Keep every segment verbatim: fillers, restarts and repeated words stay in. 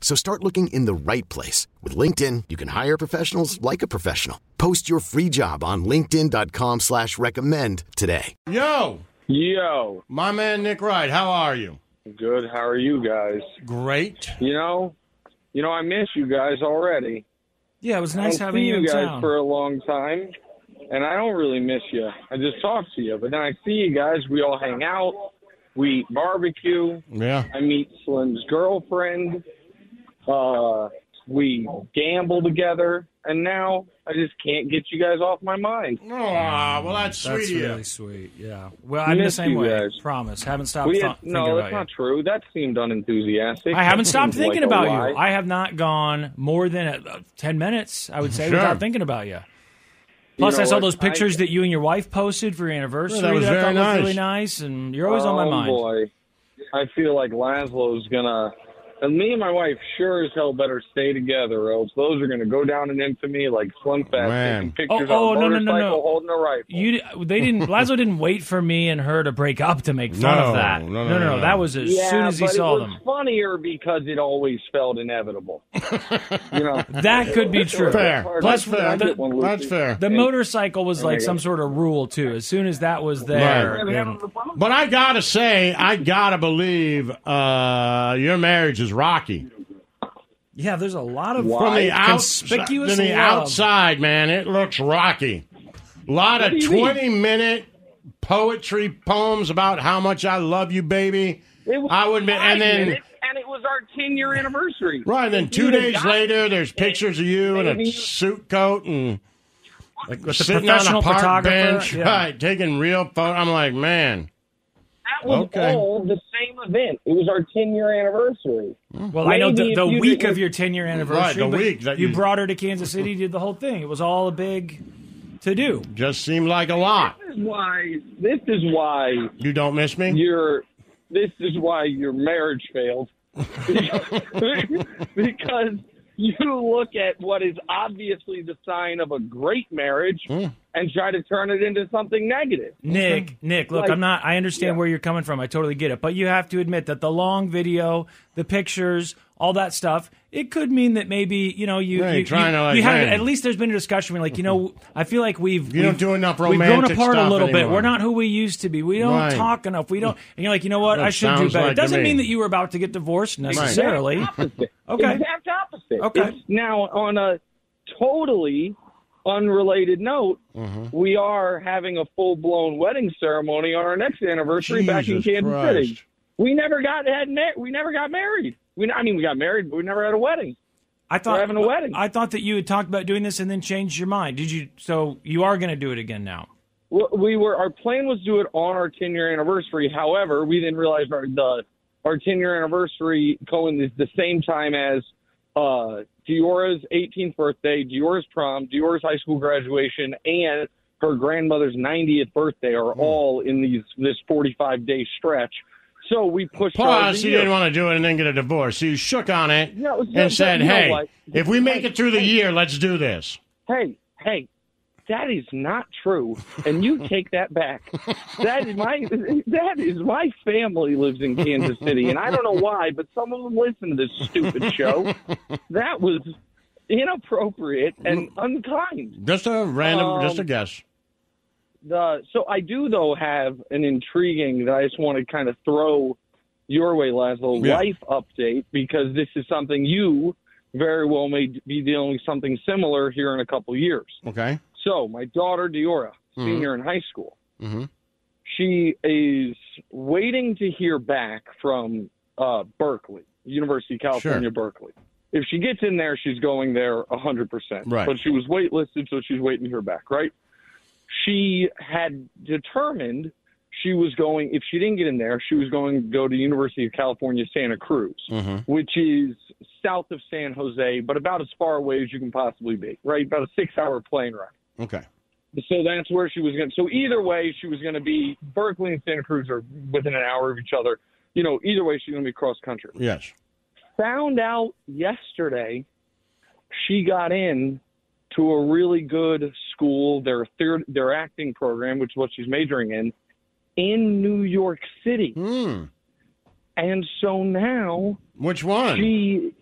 So start looking in the right place. With LinkedIn, you can hire professionals like a professional. Post your free job on linkedin.com slash recommend today. Yo! Yo! My man, Nick Wright, how are you? Good. How are you guys? Great. You know, you know, I miss you guys already. Yeah, it was nice having you in town. I haven't seen you guys for a long time, and I don't really miss you. I just talk to you, but then I see you guys. We all hang out. We eat barbecue. Yeah. I meet Slim's girlfriend. Uh, we gamble together, and now I just can't get you guys off my mind. Oh, well, that's sweet. That's really sweet, yeah. Well, I'm the same way, guys. Promise. Haven't stopped th- had, thinking about you. No, that's not true. That seemed unenthusiastic. I haven't that stopped thinking like about you. I have not gone more than uh, ten minutes, I would say, sure. without thinking about you. Plus, you know, I saw like, those pictures I, that you and your wife posted for your anniversary. Well, that was that very nice. Really nice, and you're always oh, on my mind. Boy. I feel like Laszlo's going to... And me and my wife sure as hell better stay together, or else those are going to go down in infamy like Slim Fast taking pictures oh, oh, on a motorcycle no, no, no, no. holding a rifle. You, they didn't. Laszlo didn't wait for me and her to break up to make fun no, of that. No, no, no. no, no, no. That was as yeah, soon as he saw them. Yeah, but it was funnier because it always felt inevitable. You know, that could be true. Fair. That's fair. The, one, That's fair. The motorcycle was like some sort of rule too. As soon as that was there, right. and, but I gotta say, I gotta believe uh, your marriage is rocky. Yeah, there's a lot of from the, outside, from the outside, man. It looks rocky. A lot of twenty-minute poetry poems about how much I love you, baby. I would, and then minutes, and it was our ten-year anniversary. Right, and then two days got, later, there's pictures of you in a suit coat and like with sitting the on a park bench, yeah. right, taking real photos. I'm like, man. That was okay. all the same event. It was our ten-year anniversary. Well, Maybe I know the, the week did, of your ten-year anniversary, right, the week that you, you brought her to Kansas City, did the whole thing. It was all a big to-do. Just seemed like a lot. This is why. This is why you don't miss me. Your this is why your marriage failed because you look at what is obviously the sign of a great marriage. Mm. And try to turn it into something negative. Nick, Nick, look, like, I'm not, I understand yeah. where you're coming from. I totally get it. But you have to admit that the long video, the pictures, all that stuff, it could mean that maybe, you know, you, yeah, you, trying you, to like you have, at least there's been a discussion where, like, you know, I feel like we've, you we've, don't do enough romantic we've grown apart stuff a little anymore. Bit. We're not who we used to be. We don't right. talk enough. We don't, and you're like, you know what? That I should do better. Like it doesn't me. mean that you were about to get divorced necessarily. Exact opposite. Okay. Exact opposite. Okay. It's now on a totally unrelated note, uh-huh. we are having a full-blown wedding ceremony on our next anniversary Jesus back in Kansas Christ. City. We never got had mar- we never got married. We I mean we got married, but we never had a wedding. I thought We're having a wedding. I thought that you had talked about doing this and then changed your mind. Did you? So you are going to do it again now? We were. Our plan was to do it on our ten-year anniversary. However, we then realized our the our ten-year anniversary coincided the same time as. Uh, Diora's eighteenth birthday, Diora's prom, Diora's high school graduation, and her grandmother's ninetieth birthday are all in these this forty-five day stretch. So we pushed. Plus, she didn't want to do it and then get a divorce. She shook on it yeah, it was, and that, said, that, "Hey, know, like, if we make like, it through the hey, year, let's do this." Hey, hey, that is not true, and you take that back. That is my that is my family lives in Kansas City, and I don't know why, but some of them listen to this stupid show. That was inappropriate and unkind. Just a random, um, just a guess. The so I do though have an intriguing that I just want to kind of throw your way, Laszlo, yeah. life update because this is something you very well may be dealing with something similar here in a couple years. Okay. So my daughter, Diora, mm-hmm. senior in high school, mm-hmm. she is waiting to hear back from uh, Berkeley, University of California, sure. Berkeley. If she gets in there, she's going there one hundred percent. Right. But she was waitlisted, so she's waiting to hear back, right? She had determined she was going, if she didn't get in there, she was going to go to University of California, Santa Cruz, mm-hmm. which is south of San Jose, but about as far away as you can possibly be, right? About a six-hour plane ride. Okay. So that's where she was going. So either way, she was going to be Berkeley and Santa Cruz are within an hour of each other. You know, either way, she's going to be cross-country. Yes. Found out yesterday she got in to a really good school, their third, their acting program, which is what she's majoring in, in New York City. Mm. And so now... Which one? She...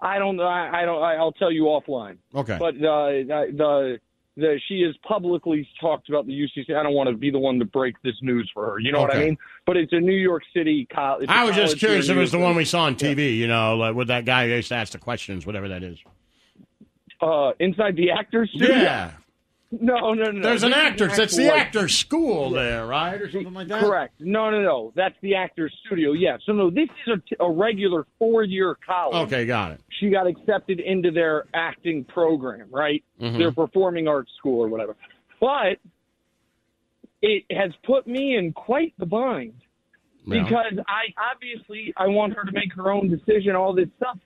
I don't know. I, I don't. I, I'll tell you offline. Okay. But uh, the the she has publicly talked about the U C C. I don't want to be the one to break this news for her. You know okay. what I mean? But it's a New York City college. I was college just curious if it was the one we saw on T V. Yeah. You know, like with that guy who used to ask the questions, whatever that is. Uh, Inside the Actor's Studio. Yeah. No, no, no. There's an actor's. That's the actor's school there, right? Or something like that? Correct. No, no, no. That's the actor's studio, yeah. So, no, this is a, t- a regular four-year college. Okay, got it. She got accepted into their acting program, right? Mm-hmm. Their performing arts school or whatever. But it has put me in quite the bind yeah. because I obviously I want her to make her own decision, all this stuff,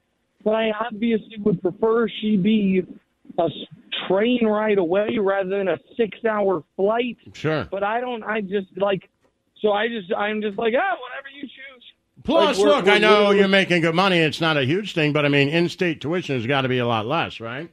but I obviously would prefer she be a train right away rather than a six-hour flight. Sure. But I don't, I just, like, so I just, I'm just like, ah, whatever you choose. Plus, like, we're, look, we're, I know you're making good money. It's not a huge thing, but, I mean, in-state tuition has got to be a lot less, right?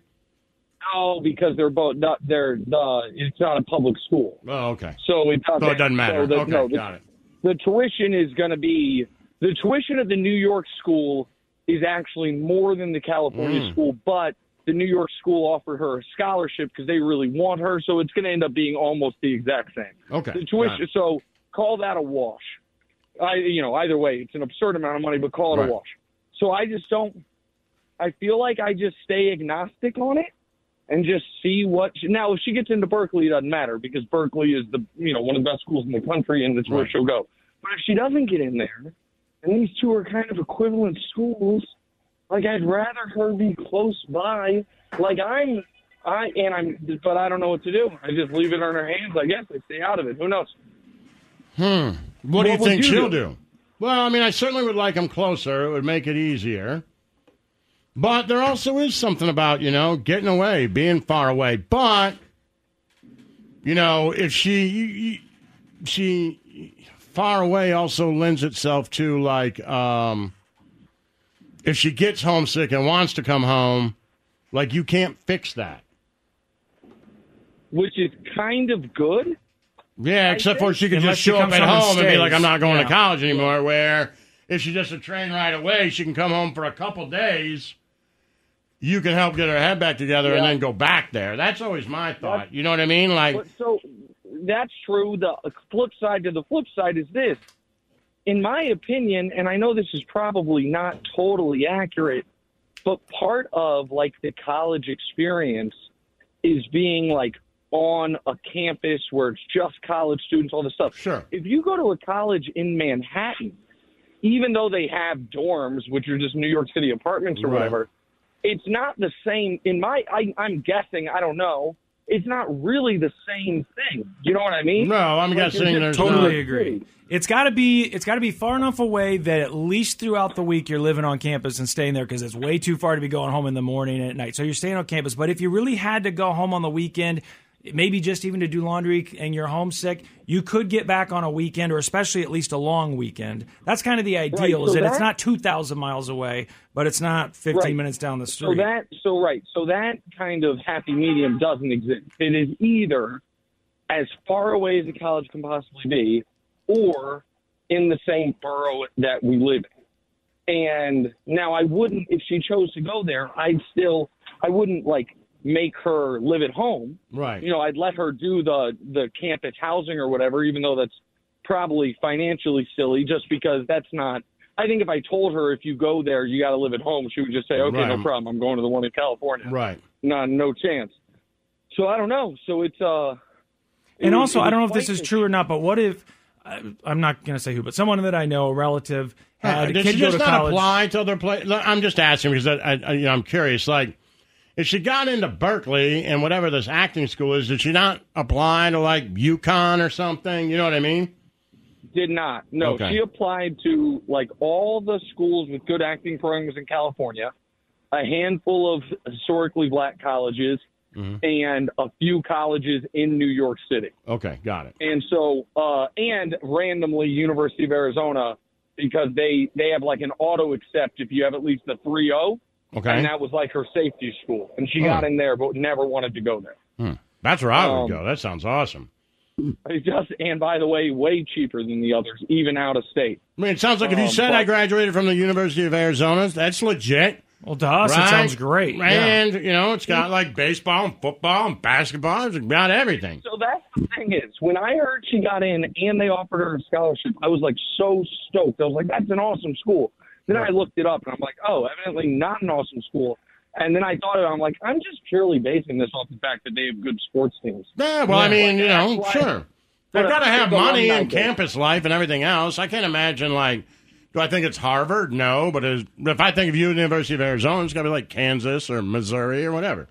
No, because they're both, not, they're, uh, it's not a public school. Oh, okay. So it doesn't, so it doesn't matter. So the, okay, no, the, got it. The tuition is going to be, the tuition of the New York school is actually more than the California mm. school, but the New York school offered her a scholarship because they really want her, so it's going to end up being almost the exact same. Okay. The tuition, so call that a wash. I, you know, either way, it's an absurd amount of money, but call it right. a wash. So I just don't – I feel like I just stay agnostic on it and just see what – now, if she gets into Berkeley, it doesn't matter because Berkeley is the you know one of the best schools in the country, and that's right. where she'll go. But if she doesn't get in there, and these two are kind of equivalent schools – like, I'd rather her be close by. Like, I'm, I, and I'm, but I don't know what to do. I just leave it in her hands, I guess. I stay out of it. Who knows? Hmm. What, what do you think you she'll do? do? Well, I mean, I certainly would like them closer. It would make it easier. But there also is something about, you know, getting away, being far away. But, you know, if she, she, far away also lends itself to, like, um, if she gets homesick and wants to come home, like, you can't fix that. Which is kind of good. Yeah, except for she could just show up at home and be like, I'm not going to college anymore, where if she's just a train ride away, she can come home for a couple days. You can help get her head back together yeah. and then go back there. That's always my thought. You know what I mean? Like, so that's true. The flip side to the flip side is this. In my opinion, and I know this is probably not totally accurate, but part of, like, the college experience is being, like, on a campus where it's just college students, all this stuff. Sure. If you go to a college in Manhattan, even though they have dorms, which are just New York City apartments or right. whatever, it's not the same. In my, I, I'm guessing, I don't know, it's not really the same thing. You know what I mean? No, I'm like, guessing there's totally no... agree. It's got to be it's got to be far enough away that at least throughout the week you're living on campus and staying there because it's way too far to be going home in the morning and at night. So you're staying on campus. But if you really had to go home on the weekend, maybe just even to do laundry and you're homesick, you could get back on a weekend or especially at least a long weekend. That's kind of the ideal, right, so is that, that it's not two thousand miles away, but it's not fifteen right. minutes down the street. So that, so right, so that kind of happy medium doesn't exist. It is either as far away as a college can possibly be or in the same borough that we live in. And now I wouldn't, if she chose to go there, I'd still, I wouldn't like, make her live at home. Right. You know, I'd let her do the, the campus housing or whatever, even though that's probably financially silly just because that's not I think if I told her, if you go there, you got to live at home, she would just say, okay, right. no problem. I'm going to the one in California. Right. No, no chance. So I don't know. So it's uh. And it, also, I don't know if this is true or not, but what if, I'm not going to say who, but someone that I know, a relative, had a kid go to college. Did she just not apply to other places? I'm just asking because I, I, you know, I'm curious. Like, if she got into Berkeley and whatever this acting school is, did she not apply to, like, UConn or something? You know what I mean? Did not. No, okay. She applied to, like, all the schools with good acting programs in California, a handful of historically black colleges, mm-hmm. and a few colleges in New York City. Okay, got it. And so, uh, and randomly, University of Arizona, because they, they have, like, an auto-accept if you have at least the three oh. Okay. And that was, like, her safety school. And she oh. got in there but never wanted to go there. Hmm. That's where I would um, go. That sounds awesome. It just, and by the way, way cheaper than the others, even out of state. I mean, it sounds like if you um, said but, I graduated from the University of Arizona, that's legit. Well, to us, right? It sounds great. And, yeah. you know, it's got, like, baseball and football and basketball. It's got everything. So that's the thing is, when I heard she got in and they offered her a scholarship, I was, like, so stoked. I was like, that's an awesome school. Then I looked it up, and I'm like, oh, evidently not an awesome school. And then I thought, I'm like, I'm just purely basing this off the fact that they have good sports teams. Yeah, well, yeah. I mean, you know, like, sure. They've got to have money and campus life and everything else. I can't imagine, like, do I think it's Harvard? No, but if I think of you at the University of Arizona, it's got to be like Kansas or Missouri or whatever.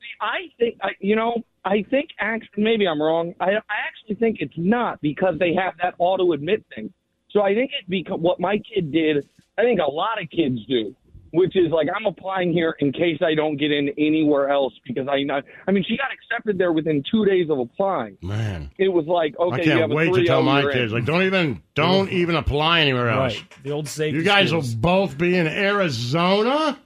See, I think, you know, I think actually, maybe I'm wrong. I, I actually think it's not because they have that auto-admit thing. So I think it because what my kid did, I think a lot of kids do, which is like, I'm applying here in case I don't get in anywhere else because I not. I mean, she got accepted there within two days of applying. Man, it was like, okay, I can't you have wait a to tell my kids in. Like, don't even, don't even apply anywhere else. Right. The old safety. You guys skills. Will both be in Arizona,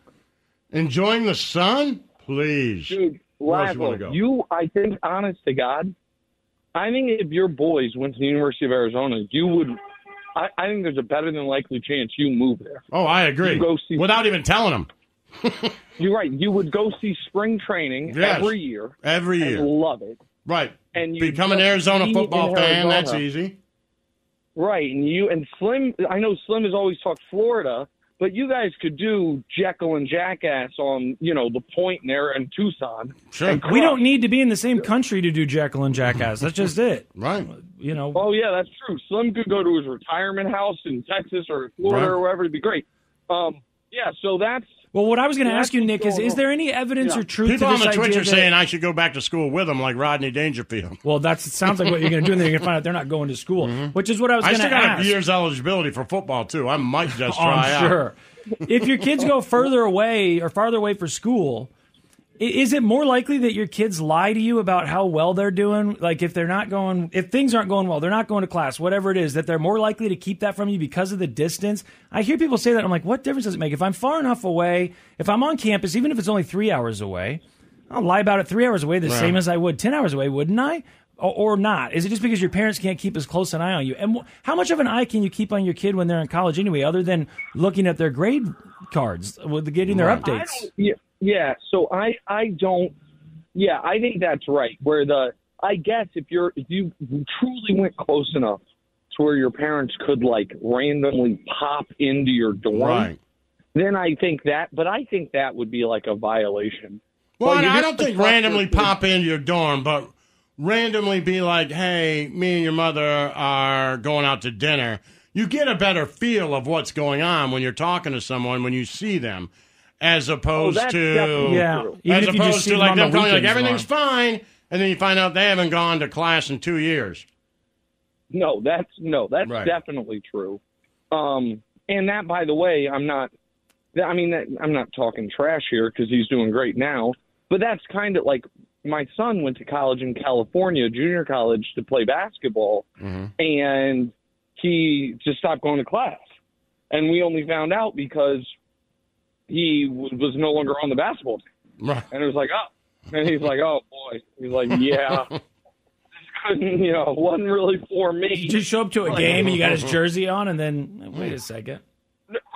enjoying the sun, please. Dude, Laszlo, you, you, I think, honest to God, I think if your boys went to the University of Arizona, you would. I, I think there's a better than likely chance you move there. Oh, I agree. Go see Without spring. Even telling them. You're right. You would go see spring training yes. every year. Every year. And love it. Right. And you become an Arizona football fan. Arizona. That's easy. Right. And you and Slim, I know Slim has always talked Florida, but you guys could do Jekyll and Jackass on, you know, the point there in Tucson. Sure. We don't need to be in the same country to do Jekyll and Jackass. That's just it. Right. You know. Oh, yeah, that's true. Slim could go to his retirement house in Texas or Florida right. or wherever. It'd be great. Um, yeah, so that's. Well, what I was going to ask you, Nick, is, is there any evidence yeah. or truth People to this idea? People on the Twitch are saying I should go back to school with them, like Rodney Dangerfield. Well, that sounds like what you're going to do, and then you're going to find out they're not going to school, mm-hmm. which is what I was going to ask. I still got a year's eligibility for football, too. I might just try oh, I'm sure. out. If your kids go further away or farther away for school, is it more likely that your kids lie to you about how well they're doing? Like, if they're not going, if things aren't going well, they're not going to class, whatever it is, that they're more likely to keep that from you because of the distance? I hear people say that. I'm like, what difference does it make? If I'm far enough away, if I'm on campus, even if it's only three hours away, I'll lie about it three hours away the right. same as I would ten hours away, wouldn't I? Or, or not? Is it just because your parents can't keep as close an eye on you? And wh- how much of an eye can you keep on your kid when they're in college anyway, other than looking at their grade cards, with getting their right. updates? Yeah, so I, I don't – yeah, I think that's right, where the – I guess if you're if you truly went close enough to where your parents could, like, randomly pop into your dorm, right. then I think that – but I think that would be, like, a violation. Well, like, I don't think randomly pop into your dorm, but randomly be like, hey, me and your mother are going out to dinner. You get a better feel of what's going on when you're talking to someone, when you see them. As opposed oh, to, yeah. as opposed to like, them going, like everything's fine, and then you find out they haven't gone to class in two years. No, that's no, that's right. definitely true. Um, and that, by the way, I'm not. I mean, that, I'm not talking trash here because he's doing great now. But that's kind of like my son went to college in California, junior college, to play basketball, mm-hmm. and he just stopped going to class, and we only found out because. He was no longer on the basketball team. Right. And it was like, oh. And he's like, oh, boy. He's like, yeah. This couldn't, you know, wasn't really for me. Did you show up to a like, game and you got his jersey on and then, wait a second.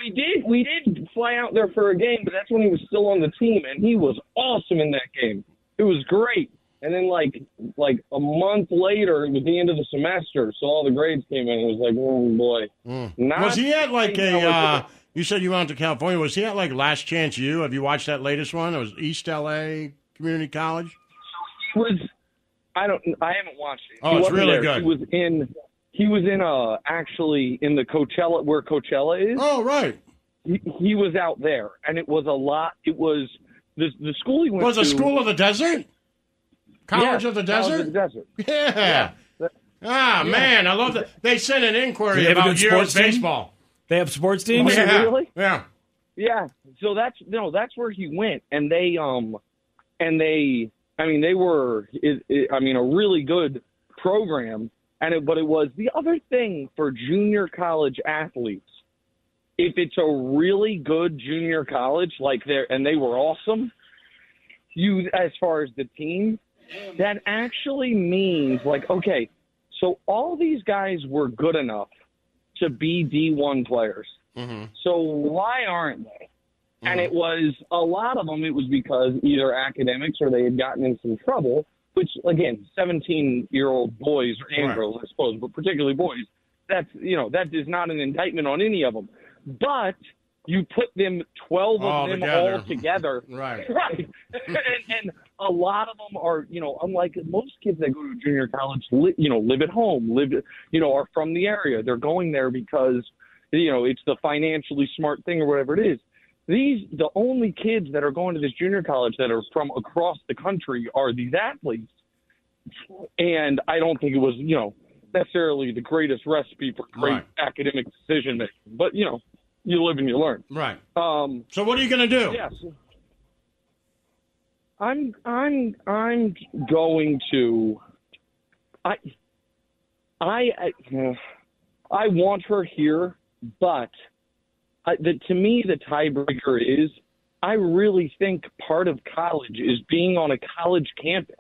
We did. We did fly out there for a game, but that's when he was still on the team, and he was awesome in that game. It was great. And then like like a month later, it was the end of the semester, so all the grades came in. It was like, oh boy. Mm. Not was he at like a? Uh, you said you went out to California. Was he at like Last Chance U? Have you watched that latest one? It was East L A Community College. So he was. I don't. I haven't watched it. Oh, he it's really there. good. He was in. He was in uh actually in the Coachella where Coachella is. Oh right. He, he was out there, and it was a lot. It was the the school he went was to. Was a school of the desert. College yeah, of the Desert? Of the Desert. Yeah. yeah. Ah, yeah. Man, I love that. They sent an inquiry about your baseball. Team? They have sports teams? Yeah. Yeah. Really? Yeah. Yeah. So that's no, that's where he went, and they um, and they, I mean, they were, it, it, I mean, a really good program, and it, but it was the other thing for junior college athletes. If it's a really good junior college, like they're and they were awesome. You as far as the team. That actually means, like, okay, so all these guys were good enough to be D one players. Mm-hmm. So why aren't they? Mm-hmm. And it was, a lot of them, it was because either academics or they had gotten in some trouble, which, again, seventeen-year-old boys or right. girls, I suppose, but particularly boys, that's, you know, that is not an indictment on any of them. But you put them, twelve all of them together. all together. right. Right. and, and a lot of them are, you know, unlike most kids that go to junior college, li- you know, live at home, live, you know, are from the area. They're going there because, you know, it's the financially smart thing or whatever it is. These, the only kids that are going to this junior college that are from across the country are these athletes. And I don't think it was, you know, necessarily the greatest recipe for great right. academic decision making. But, you know. You live and you learn. Right. Um, so what are you going to do? Yes. I'm I'm I'm going to I I I want her here, but I, the, to me the tiebreaker is I really think part of college is being on a college campus.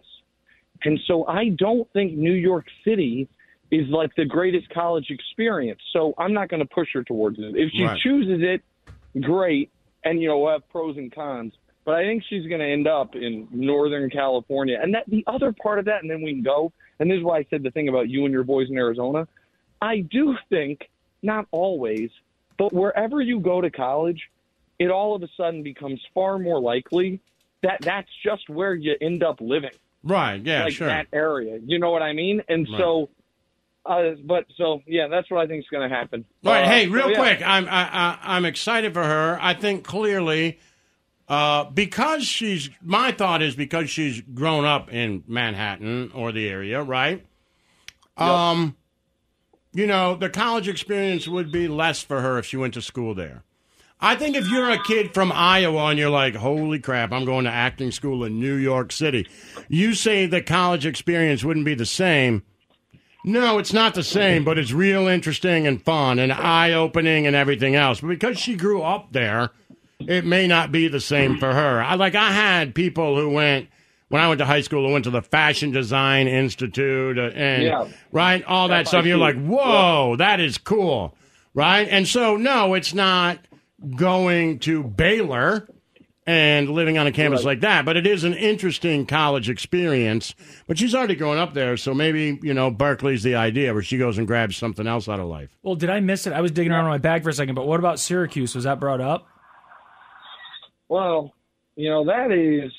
And so I don't think New York City is like the greatest college experience. So I'm not going to push her towards it. If she right. chooses it, great. And, you know, we'll have pros and cons. But I think she's going to end up in Northern California. And that the other part of that, and then we can go, and this is why I said the thing about you and your boys in Arizona. I do think, not always, but wherever you go to college, it all of a sudden becomes far more likely that that's just where you end up living. Right, yeah, like sure. Like that area. You know what I mean? And right. so... Uh, but so yeah, that's what I think is going to happen. Right. Uh, hey, real so, yeah. quick, I'm I, I, I'm excited for her. I think clearly, uh, because she's my thought is because she's grown up in Manhattan or the area, right? Yep. Um, you know, the college experience would be less for her if she went to school there. I think if you're a kid from Iowa and you're like, holy crap, I'm going to acting school in New York City, you say the college experience wouldn't be the same. No, it's not the same, but it's real interesting and fun and eye-opening and everything else. But because she grew up there, it may not be the same for her. I like I had people who went, when I went to high school, who went to the Fashion Design Institute and yeah. right all that F I T stuff. You're like, whoa, yeah. that is cool, right? And so, no, it's not going to Baylor and living on a campus right. like that. But it is an interesting college experience. But she's already grown up there, so maybe, you know, Berkeley's the idea where she goes and grabs something else out of life. Well, did I miss it? I was digging around in my bag for a second, but what about Syracuse? Was that brought up? Well, you know, that is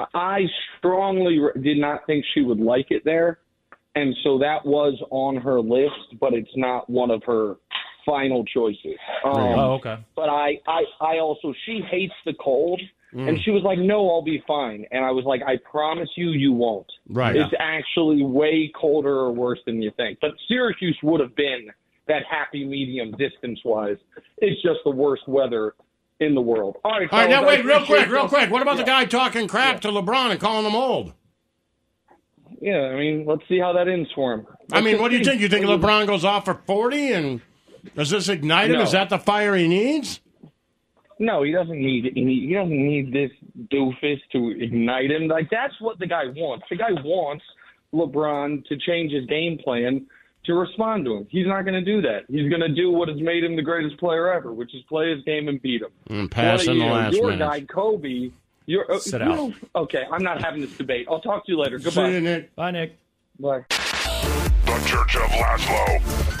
– I strongly did not think she would like it there, and so that was on her list, but it's not one of her – final choices. Um, oh, okay. But I, I, I also, she hates the cold, mm. and she was like, no, I'll be fine. And I was like, I promise you, you won't. Right. It's yeah. actually way colder or worse than you think. But Syracuse would have been that happy medium distance-wise. It's just the worst weather in the world. All right, All right now wait, real quick, real quick. What about yeah. the guy talking crap yeah. to LeBron and calling him old? Yeah, I mean, let's see how that ends for him. Let's I mean, what do you think? You think LeBron goes off for forty and... Does this ignite him? No. Is that the fire he needs? No, he doesn't need he, he doesn't need this doofus to ignite him. Like that's what the guy wants. The guy wants LeBron to change his game plan to respond to him. He's not going to do that. He's going to do what has made him the greatest player ever, which is play his game and beat him. And pass in the last minute. Your guy Kobe You're, uh, Sit down. You know, okay, I'm not having this debate. I'll talk to you later. Goodbye. See you, Nick. Bye, Nick. Bye. The Church of Laszlo.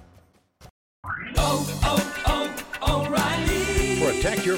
Protect your